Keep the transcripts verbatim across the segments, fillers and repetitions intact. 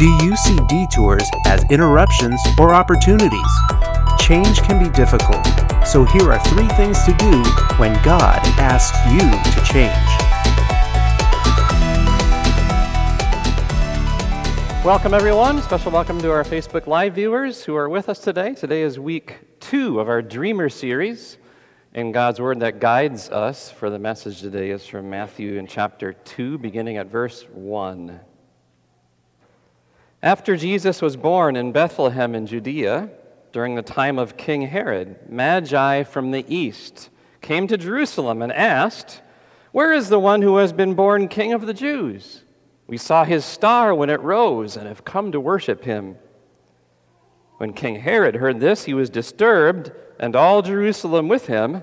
Do you see detours as interruptions or opportunities? Change can be difficult, so here are three things to do when God asks you to change. Welcome everyone, special welcome to our Facebook Live viewers who are with us today. Today is week two of our Dreamer series, and God's word that guides us for the message today is from Matthew in chapter two, beginning at verse one. After Jesus was born in Bethlehem in Judea, during the time of King Herod, Magi from the east came to Jerusalem and asked, "Where is the one who has been born King of the Jews? We saw his star when it rose and have come to worship him." When King Herod heard this, he was disturbed, and all Jerusalem with him.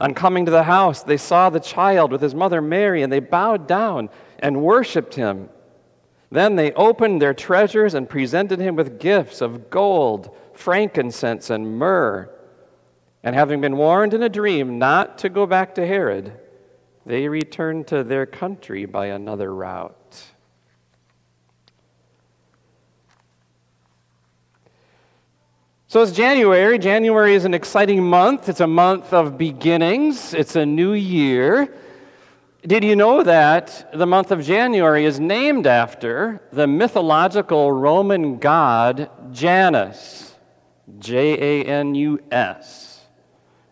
On coming to the house, they saw the child with his mother Mary, and they bowed down and worshipped him. Then they opened their treasures and presented him with gifts of gold, frankincense, and myrrh. And having been warned in a dream not to go back to Herod, they returned to their country by another route. So it's January. January is an exciting month. It's a month of beginnings. It's a new year. Did you know that the month of January is named after the mythological Roman god Janus? J A N U S.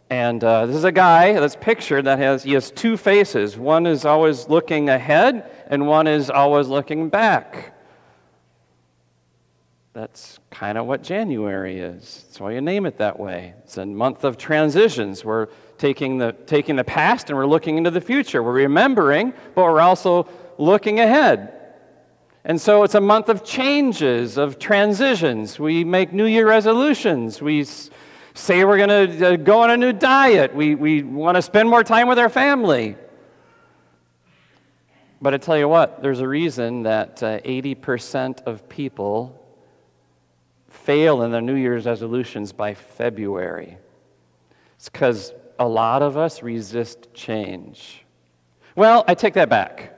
And uh, this is a guy that's pictured that has, he has two faces. One is always looking ahead, and one is always looking back. That's kind of what January is. That's why you name it that way. It's a month of transitions. We're taking the taking the past and we're looking into the future. We're remembering, but we're also looking ahead. And so it's a month of changes, of transitions. We make New Year resolutions. We say we're going to go on a new diet. We we want to spend more time with our family. But I tell you what, there's a reason that uh, eighty percent of people fail in their New Year's resolutions by February. It's because a lot of us resist change. Well, I take that back.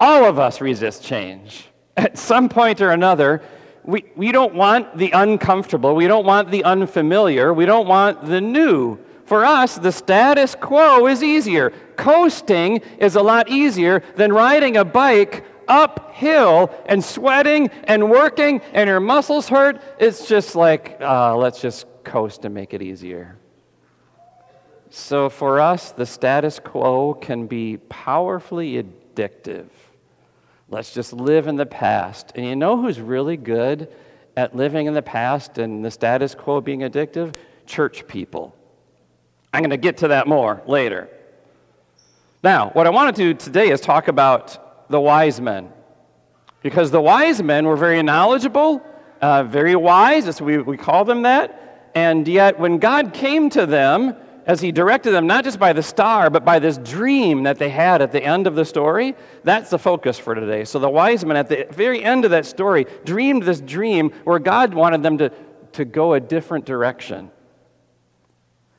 All of us resist change. At some point or another, we, we don't want the uncomfortable, we don't want the unfamiliar, we don't want the new. For us, the status quo is easier. Coasting is a lot easier than riding a bike uphill and sweating and working and your muscles hurt. It's just like, uh, let's just coast and make it easier. So for us, the status quo can be powerfully addictive. Let's just live in the past. And you know who's really good at living in the past and the status quo being addictive? Church people. I'm going to get to that more later. Now, what I want to do today is talk about the wise men, because the wise men were very knowledgeable, uh, very wise, as we, we call them that, and yet when God came to them, as he directed them, not just by the star, but by this dream that they had at the end of the story, that's the focus for today. So the wise men at the very end of that story dreamed this dream where God wanted them to, to go a different direction.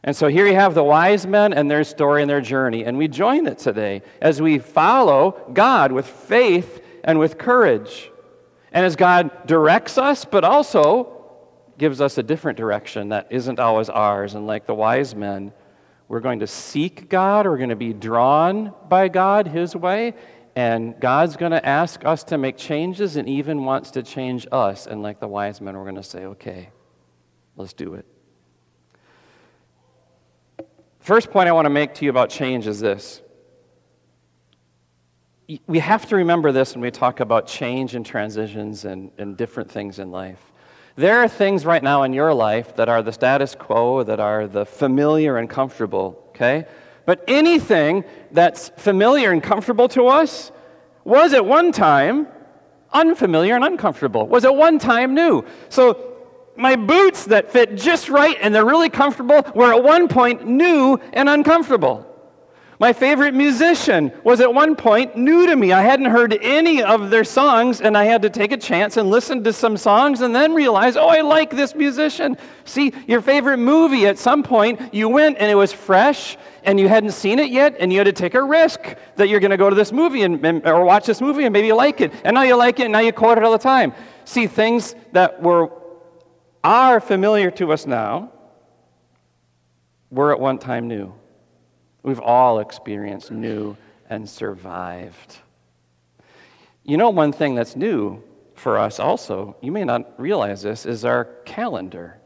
And so here you have the wise men and their story and their journey, and we join it today as we follow God with faith and with courage, and as God directs us, but also gives us a different direction that isn't always ours. And like the wise men, we're going to seek God, we're going to be drawn by God, His way, And God's going to ask us to make changes and even wants to change us. And like the wise men, we're going to say, okay, let's do it. First point I want to make to you about change is this. We have to remember this when we talk about change and transitions and, and different things in life. There are things right now in your life that are the status quo, that are the familiar and comfortable, okay? But anything that's familiar and comfortable to us was at one time unfamiliar and uncomfortable, was at one time new. So my boots that fit just right and they're really comfortable were at one point new and uncomfortable. My favorite musician was at one point new to me. I hadn't heard any of their songs, and I had to take a chance and listen to some songs and then realize, oh, I like this musician. See, your favorite movie, at some point you went and it was fresh and you hadn't seen it yet, and you had to take a risk that you're going to go to this movie and, and or watch this movie and maybe you like it. And now you like it, and now you quote it all the time. See, things that were are familiar to us now were at one time new. We've all experienced new and survived. You know, one thing that's new for us also, you may not realize this, is our calendar.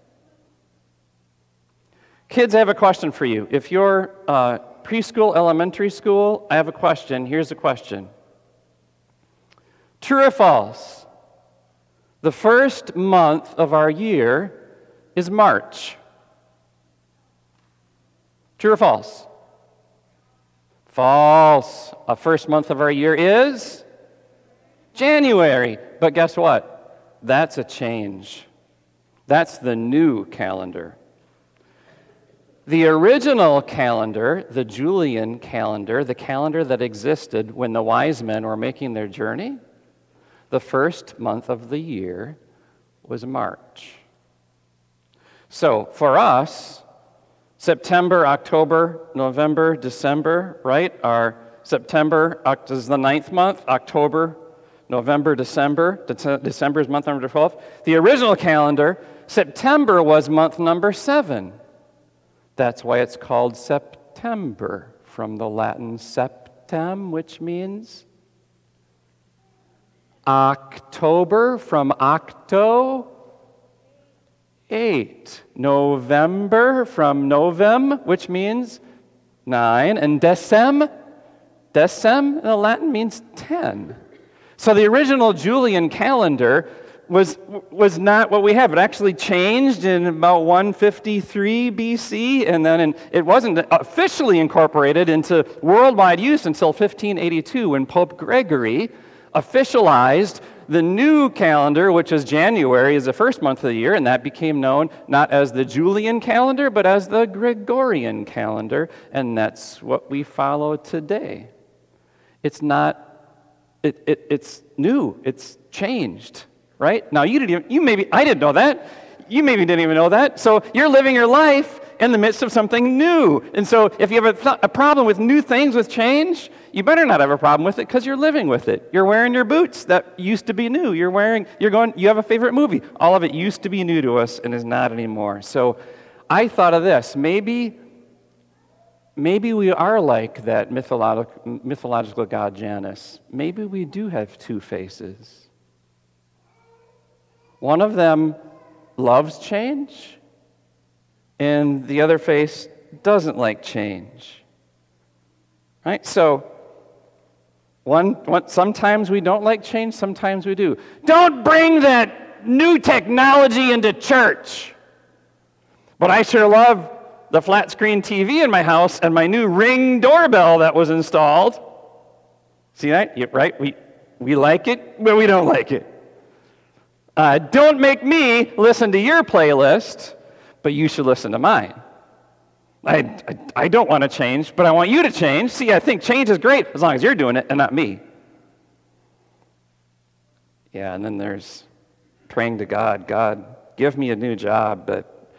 Kids, I have a question for you. If you're uh, preschool, elementary school, I have a question. Here's the question. True or false? The first month of our year is March. True or false? False. The first month of our year is January. But guess what? That's a change. That's the new calendar. The original calendar, the Julian calendar, the calendar that existed when the wise men were making their journey, the first month of the year was March. So for us, September, October, November, December, right? Our September is the ninth month, October, November, December. December is month number twelve. The original calendar, September was month number seven. That's why it's called September, from the Latin septem, which means October, from octo, eight. November, from novem, which means nine. And decem, decem in the Latin means ten. So the original Julian calendar was was not what we have. It actually changed in about one fifty-three B C, and then in, it wasn't officially incorporated into worldwide use until fifteen eighty-two, when Pope Gregory officialized the new calendar, which is January, is the first month of the year, and that became known not as the Julian calendar, but as the Gregorian calendar, and that's what we follow today. It's not, it, it it's new, it's changed, right? Now, you didn't even, you maybe, I didn't know that, you maybe didn't even know that, so you're living your life in the midst of something new, and so if you have a, th- a problem with new things, with change, you better not have a problem with it, because you're living with it. You're wearing your boots that used to be new. You're wearing, you're going, you have a favorite movie. All of it used to be new to us and is not anymore. So I thought of this. Maybe, maybe we are like that mythological, mythological god Janus. Maybe we do have two faces. One of them loves change, and the other face doesn't like change. Right? So One, one, sometimes we don't like change, sometimes we do. Don't bring that new technology into church. But I sure love the flat screen T V in my house and my new Ring doorbell that was installed. See that? Yeah, right? We, we like it, but we don't like it. Uh, don't make me listen to your playlist, but you should listen to mine. I, I, I don't want to change, but I want you to change. See, I think change is great as long as you're doing it and not me. Yeah, and then there's praying to God, God, give me a new job, but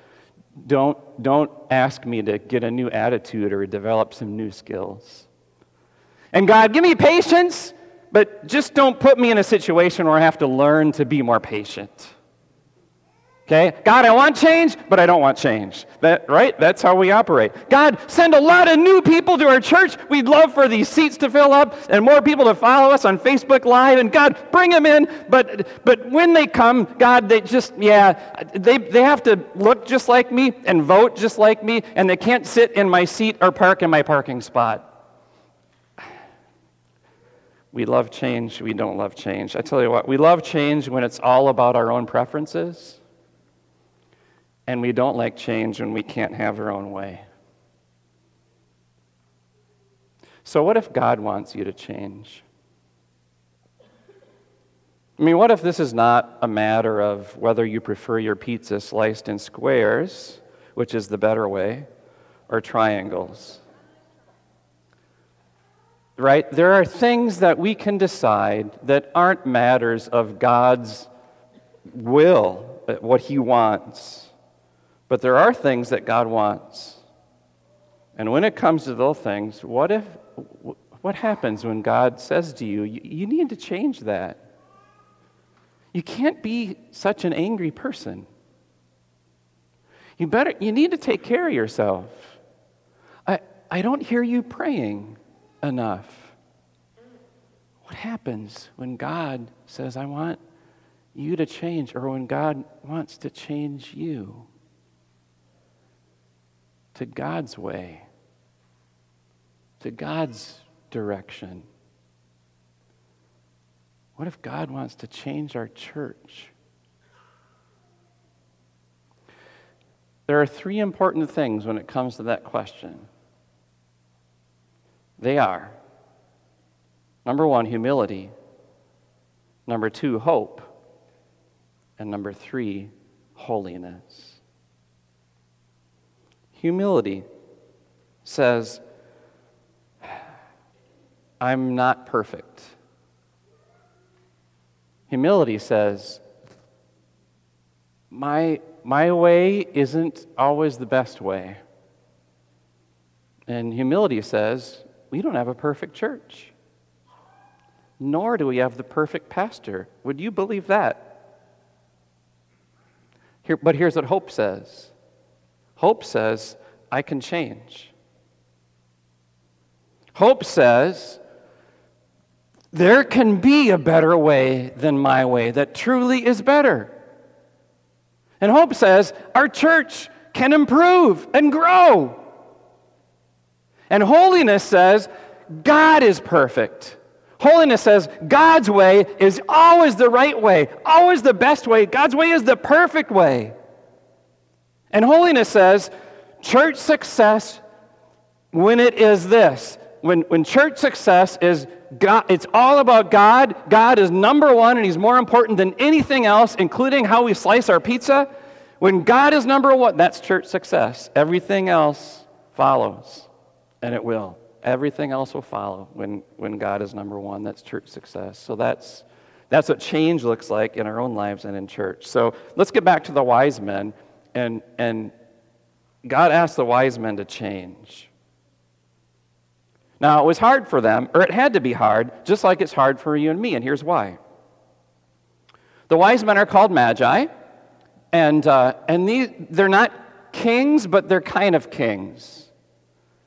don't, don't ask me to get a new attitude or develop some new skills. And God, give me patience, but just don't put me in a situation where I have to learn to be more patient. Okay? God, I want change, but I don't want change. That, right? That's how we operate. God, send a lot of new people to our church. We'd love for these seats to fill up and more people to follow us on Facebook Live. And God, bring them in. But but when they come, God, they just, yeah, they, they have to look just like me and vote just like me, and they can't sit in my seat or park in my parking spot. We love change. We don't love change. I tell you what, we love change when it's all about our own preferences. And we don't like change when we can't have our own way. So what if God wants you to change? I mean, what if this is not a matter of whether you prefer your pizza sliced in squares, which is the better way, or triangles? Right? There are things that we can decide that aren't matters of God's will, what He wants. But there are things that God wants. And when it comes to those things, what if, what happens when God says to you, you, you need to change that? You can't be such an angry person. You better, you need to take care of yourself. I, I don't hear you praying enough. What happens when God says, I want you to change, or when God wants to change you? To God's way, to God's direction. What if God wants to change our church? There are three important things when it comes to that question. They are, number one, humility. Number two, hope. And number three, holiness. Humility says, I'm not perfect. Humility says, my, my way isn't always the best way. And humility says, we don't have a perfect church, nor do we have the perfect pastor. Would you believe that? Here, but here's what hope says. Hope says, I can change. Hope says, there can be a better way than my way that truly is better. And hope says, our church can improve and grow. And holiness says, God is perfect. Holiness says, God's way is always the right way, always the best way. God's way is the perfect way. And holiness says, church success when it is this. When when church success is God, it's all about God. God is number one, and He's more important than anything else, including how we slice our pizza. When God is number one, that's church success. Everything else follows, and it will. Everything else will follow when, when God is number one. That's church success. So that's that's what change looks like in our own lives and in church. So let's get back to the wise men. And and God asked the wise men to change. Now, it was hard for them, or it had to be hard, just like it's hard for you and me, and here's why. The wise men are called magi, and uh, and these, they're not kings, but they're kind of kings.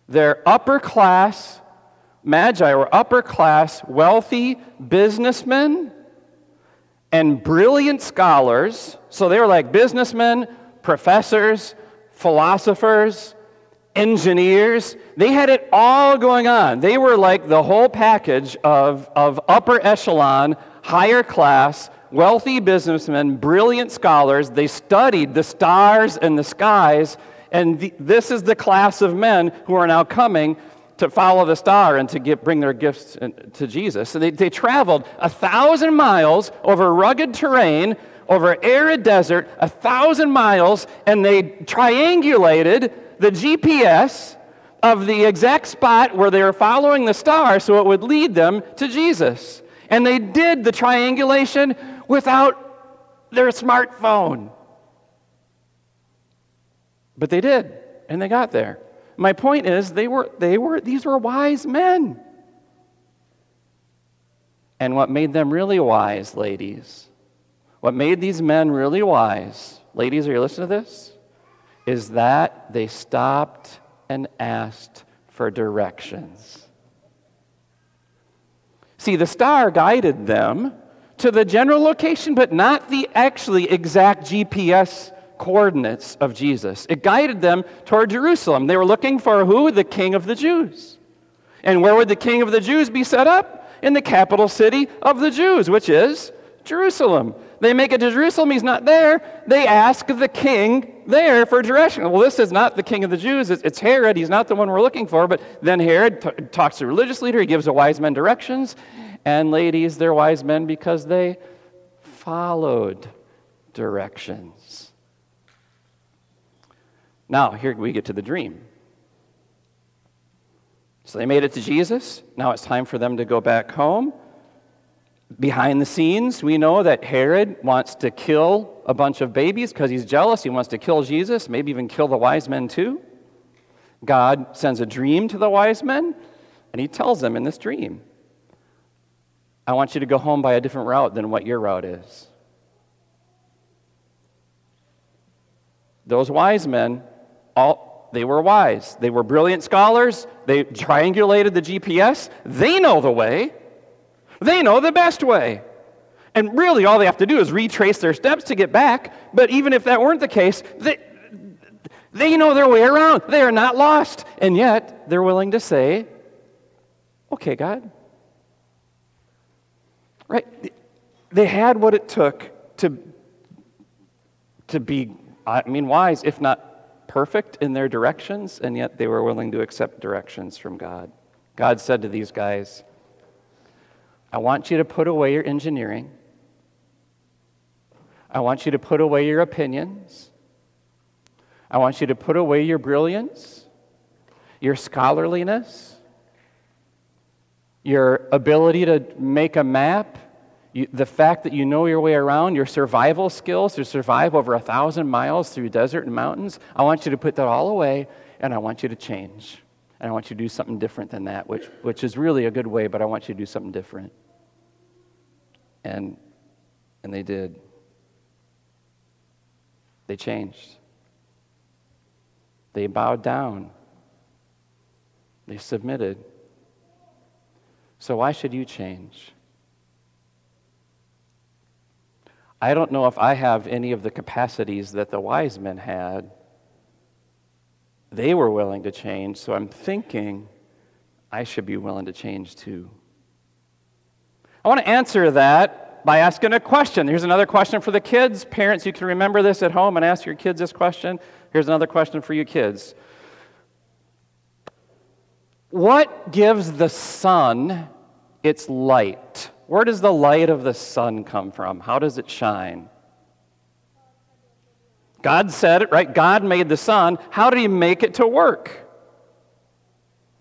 They're upper-class magi, or upper-class wealthy businessmen and brilliant scholars. So they were like businessmen, professors, philosophers, engineers. They had it all going on. They were like the whole package of, of upper echelon, higher class, wealthy businessmen, brilliant scholars. They studied the stars and the skies, and the, this is the class of men who are now coming to follow the star and to get, bring their gifts to Jesus. So they, they traveled a thousand miles over rugged terrain, over arid desert, a thousand miles, and they triangulated the G P S of the exact spot where they were following the star so it would lead them to Jesus. And they did the triangulation without their smartphone. But they did, and they got there. My point is, they were, they were, these were wise men. And what made them really wise, ladies, what made these men really wise ladies, are you listening to this? Is that they stopped and asked for directions. See, the star guided them to the general location, but not the actually exact G P S coordinates of Jesus. It guided them toward Jerusalem. They were looking for who? The King of the Jews. And where would the King of the Jews be set up? In the capital city of the Jews, which is Jerusalem. They make it to Jerusalem. He's not there. They ask the king there for direction. Well, this is not the king of the Jews. It's Herod. He's not the one we're looking for. But then Herod t- talks to the religious leader. He gives the wise men directions. And ladies, they're wise men because they followed directions. Now, here we get to the dream. So they made it to Jesus. Now it's time for them to go back home. Behind the scenes, we know that Herod wants to kill a bunch of babies because he's jealous. He wants to kill Jesus, maybe even kill the wise men too. God sends a dream to the wise men, and he tells them in this dream, I want you to go home by a different route than what your route is. Those wise men, all they were wise. They were brilliant scholars. They triangulated the G P S. They know the way. They know the best way. And really, all they have to do is retrace their steps to get back. But even if that weren't the case, they, they know their way around. They are not lost. And yet, they're willing to say, okay, God. Right? They had what it took to, to be, I mean, wise, if not perfect in their directions, and yet they were willing to accept directions from God. God said to these guys, I want you to put away your engineering. I want you to put away your opinions. I want you to put away your brilliance, your scholarliness, your ability to make a map, you, the fact that you know your way around, your survival skills to survive over a thousand miles through desert and mountains. I want you to put that all away, and I want you to change. And I want you to do something different than that, which, which is really a good way, but I want you to do something different. And and they did. They changed. They bowed down. They submitted. So why should you change? I don't know if I have any of the capacities that the wise men had. They were willing to change, so I'm thinking I should be willing to change too. I want to answer that by asking a question. Here's another question for the kids. Parents, you can remember this at home and ask your kids this question. Here's another question for you kids. What gives the sun its light? Where does the light of the sun come from? How does it shine? God said it, right? God made the sun. How did he make it to work?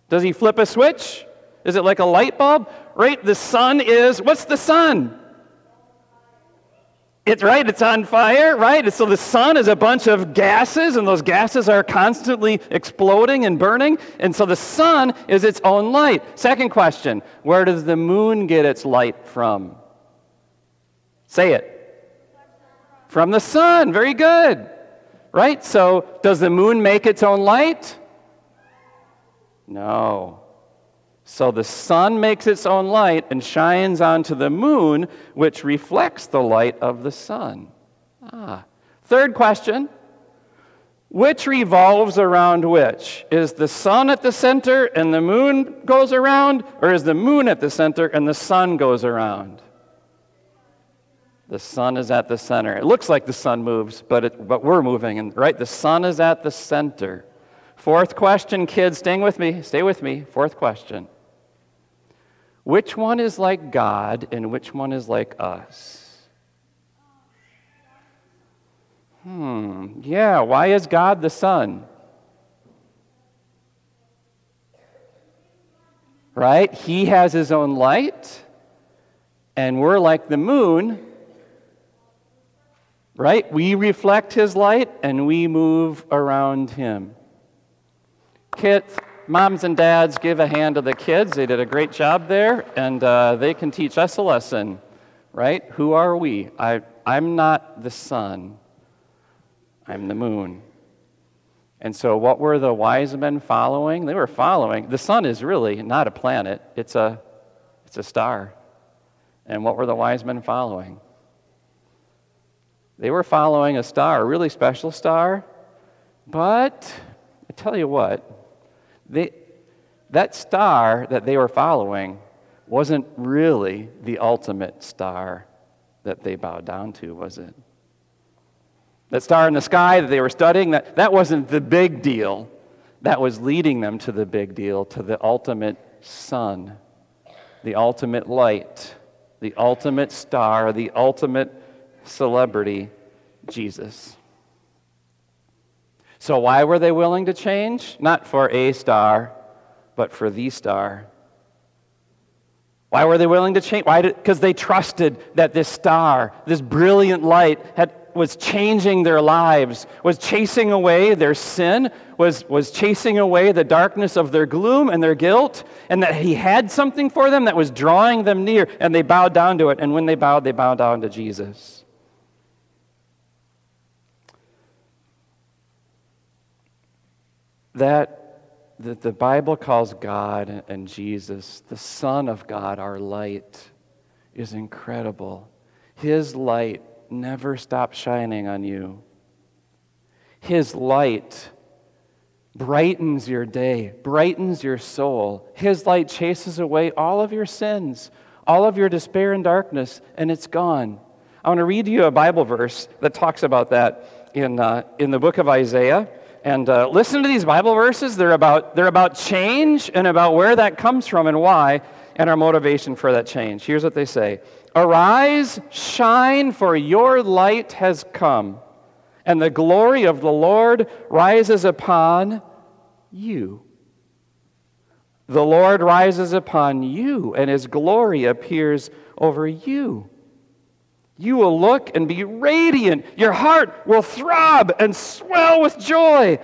Does he flip a switch? Is it like a light bulb? Right? The sun is, what's the sun? It's right, it's on fire, right? So the sun is a bunch of gases, and those gases are constantly exploding and burning. And so the sun is its own light. Second question, where does the moon get its light from? Say it. From the sun. Very good. Right? So, does the moon make its own light? No. So the sun makes its own light and shines onto the moon, which reflects the light of the sun. Ah. Third question. Which revolves around which? Is the sun at the center and the moon goes around, or is the moon at the center and the sun goes around? The sun is at the center. It looks like the sun moves, but it, but we're moving, and right? The sun is at the center. Fourth question, kids, staying with me. Stay with me. Fourth question. Which one is like God and which one is like us? Hmm. Yeah, why is God the sun? Right? He has his own light, and we're like the moon. Right? We reflect his light, and we move around him. Kids, moms and dads, give a hand to the kids. They did a great job there, and uh, they can teach us a lesson. Right? Who are we? I, I'm not the sun. I'm the moon. And so what were the wise men following? They were following. The sun is really not a planet. It's a, it's a star. And what were the wise men following? They were following a star, a really special star. But I tell you what, they, that star that they were following wasn't really the ultimate star that they bowed down to, was it? That star in the sky that they were studying, that, that wasn't the big deal. That was leading them to the big deal, to the ultimate sun, the ultimate light, the ultimate star, the ultimate celebrity, Jesus. So why were they willing to change? Not for a star, but for the star. Why were they willing to change? Why? Because they trusted that this star, this brilliant light, had was changing their lives, was chasing away their sin, was, was chasing away the darkness of their gloom and their guilt, and that he had something for them that was drawing them near, and they bowed down to it. And when they bowed, they bowed down to Jesus. That that the Bible calls God and Jesus, the Son of God, our light, is incredible. His light never stops shining on you. His light brightens your day, brightens your soul. His light chases away all of your sins, all of your despair and darkness, and it's gone. I want to read you a Bible verse that talks about that in uh, in the book of Isaiah. And uh, listen to these Bible verses. They're about they're about change and about where that comes from and why and our motivation for that change. Here's what they say. Arise, shine, for your light has come, and the glory of the Lord rises upon you. The Lord rises upon you, and his glory appears over you. You will look and be radiant. Your heart will throb and swell with joy.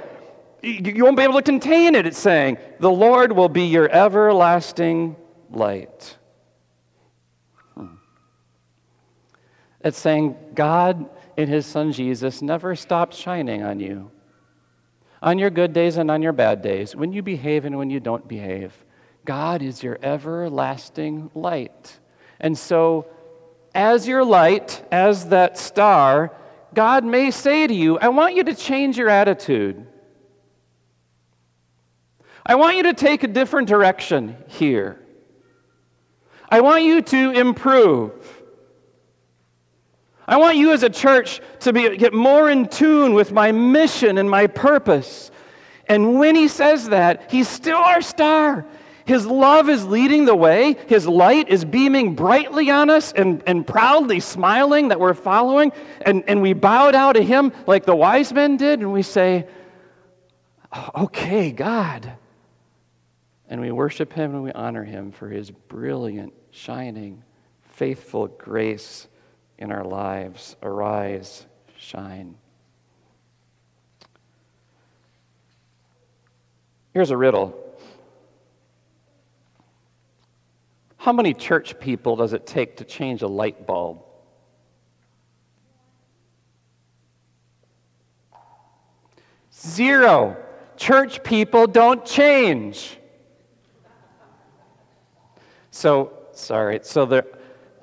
You won't be able to contain it, it's saying. The Lord will be your everlasting light. Hmm. It's saying God in his Son Jesus never stops shining on you. On your good days and on your bad days, when you behave and when you don't behave, God is your everlasting light. And so, as your light, as that star, God may say to you, I want you to change your attitude. I want you to take a different direction here. I want you to improve. I want you as a church to be, get more in tune with my mission and my purpose. And when he says that, he's still our star. His love is leading the way. His light is beaming brightly on us and, and proudly smiling that we're following. And, and we bow down to him like the wise men did, and we say, okay, God. And we worship him and we honor him for his brilliant, shining, faithful grace in our lives. Arise, shine. Here's a riddle. How many church people does it take to change a light bulb? Zero. Church people don't change. So, sorry. So there,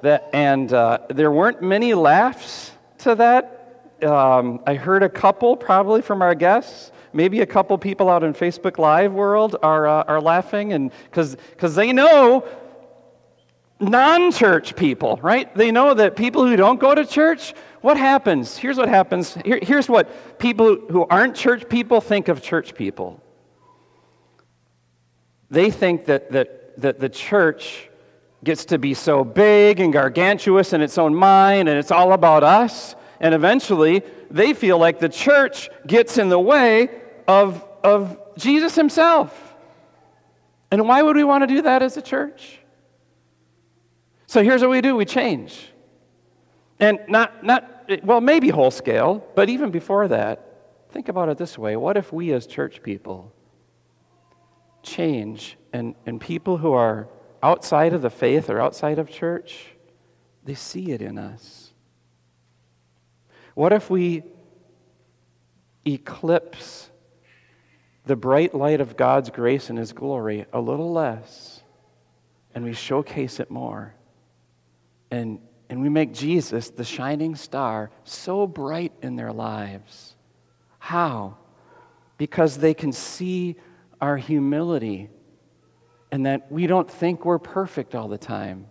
that and uh, there weren't many laughs to that. Um, I heard a couple, probably from our guests. Maybe a couple people out in Facebook Live world are uh, are laughing, and because because they know. Non-church people, right? They know that people who don't go to church, what happens? Here's what happens. Here, here's what people who aren't church people think of church people. They think that that, that the church gets to be so big and gargantuous in its own mind, and it's all about us, and eventually they feel like the church gets in the way of, of Jesus himself. And why would we want to do that as a church? So here's what we do, we change. And not, not well, maybe whole scale, but even before that, think about it this way. What if we as church people change, and, and people who are outside of the faith or outside of church, they see it in us? What if we eclipse the bright light of God's grace and His glory a little less, and we showcase it more. And, and we make Jesus the shining star so bright in their lives. How? Because they can see our humility and that we don't think we're perfect all the time.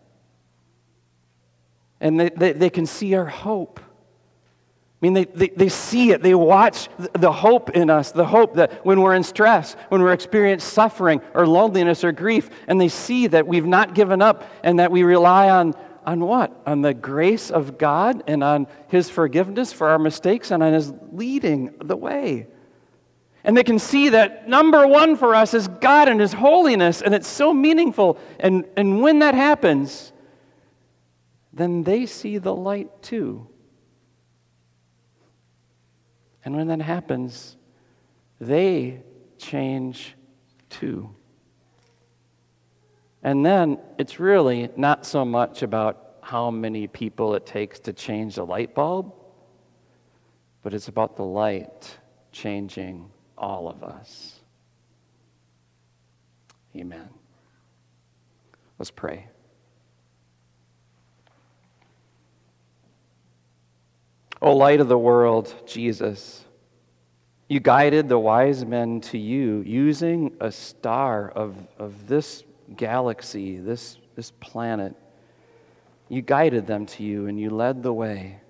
And they, they, they can see our hope. I mean, they, they, they see it. They watch the hope in us, the hope that when we're in stress, when we're experiencing suffering or loneliness or grief, and they see that we've not given up and that we rely on, on what? On the grace of God and on His forgiveness for our mistakes and on His leading the way. And they can see that number one for us is God and His holiness, and it's so meaningful. And, and when that happens, then they see the light too. And when that happens, they change too. And then it's really not so much about how many people it takes to change a light bulb, but it's about the light changing all of us. Amen. Let's pray. O light of the world, Jesus, you guided the wise men to you using a star of, of this galaxy, this, this planet. You guided them to you and you led the way.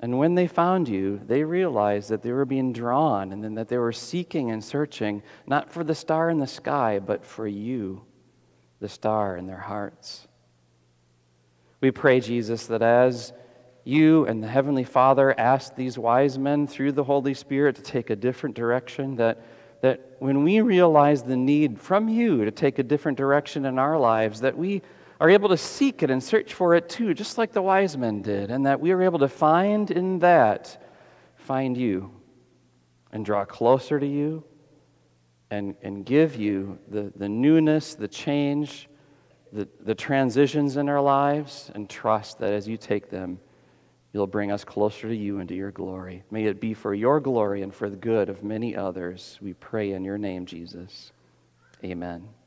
And when they found you, they realized that they were being drawn and then that they were seeking and searching, not for the star in the sky, but for you, the star in their hearts. We pray, Jesus, that as You and the Heavenly Father asked these wise men through the Holy Spirit to take a different direction, that, that when we realize the need from you to take a different direction in our lives, that we are able to seek it and search for it too, just like the wise men did, and that we are able to find in that, find you, and draw closer to you, and, and give you the, the newness, the change, the, the transitions in our lives, and trust that as you take them, You'll bring us closer to you and to your glory. May it be for your glory and for the good of many others. We pray in your name, Jesus. Amen.